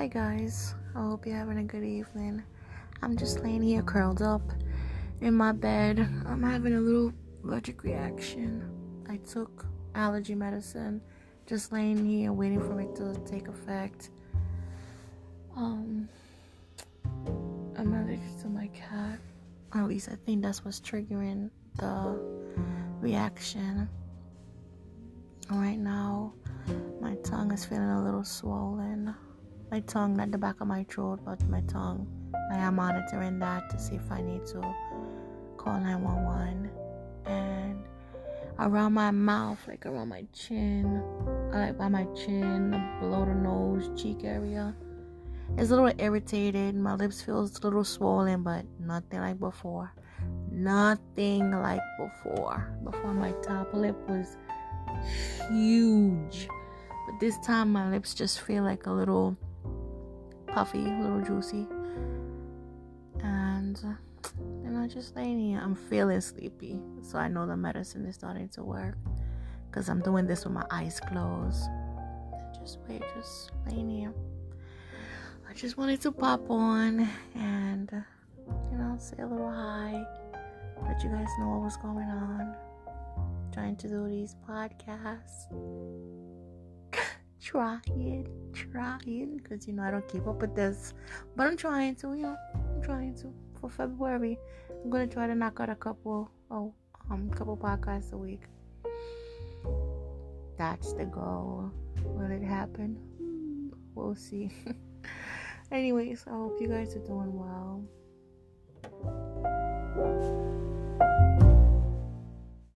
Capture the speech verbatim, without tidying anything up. Hi guys, I hope you're having a good evening. I'm just laying here curled up in my bed. I'm having a little allergic reaction. I took allergy medicine. Just laying here waiting for it to take effect. Um, I'm allergic to my cat. Or at least I think that's what's triggering the reaction. Right now, my tongue is feeling a little swollen. My tongue, not the back of my throat, but my tongue. I am monitoring that to see if I need to call nine one one. And around my mouth, like around my chin, like by my chin, below the nose, cheek area, it's a little irritated. My lips feel a little swollen, but nothing like before. Nothing like before. Before, my top lip was huge. But this time, my lips just feel like a little puffy, a little juicy. And and I'm just laying here. I'm feeling sleepy, so I know the medicine is starting to work because I'm doing this with my eyes closed. Just wait, just laying here. I just wanted to pop on and, you know, say a little hi, let you guys know what was going on. I'm trying to do these podcasts. Trying, trying, because, you know, I don't keep up with this, but I'm trying to, you know, I'm trying to. For February, I'm gonna try to knock out a couple, oh, um, couple podcasts a week. That's the goal. Will it happen? We'll see. Anyways, I hope you guys are doing well.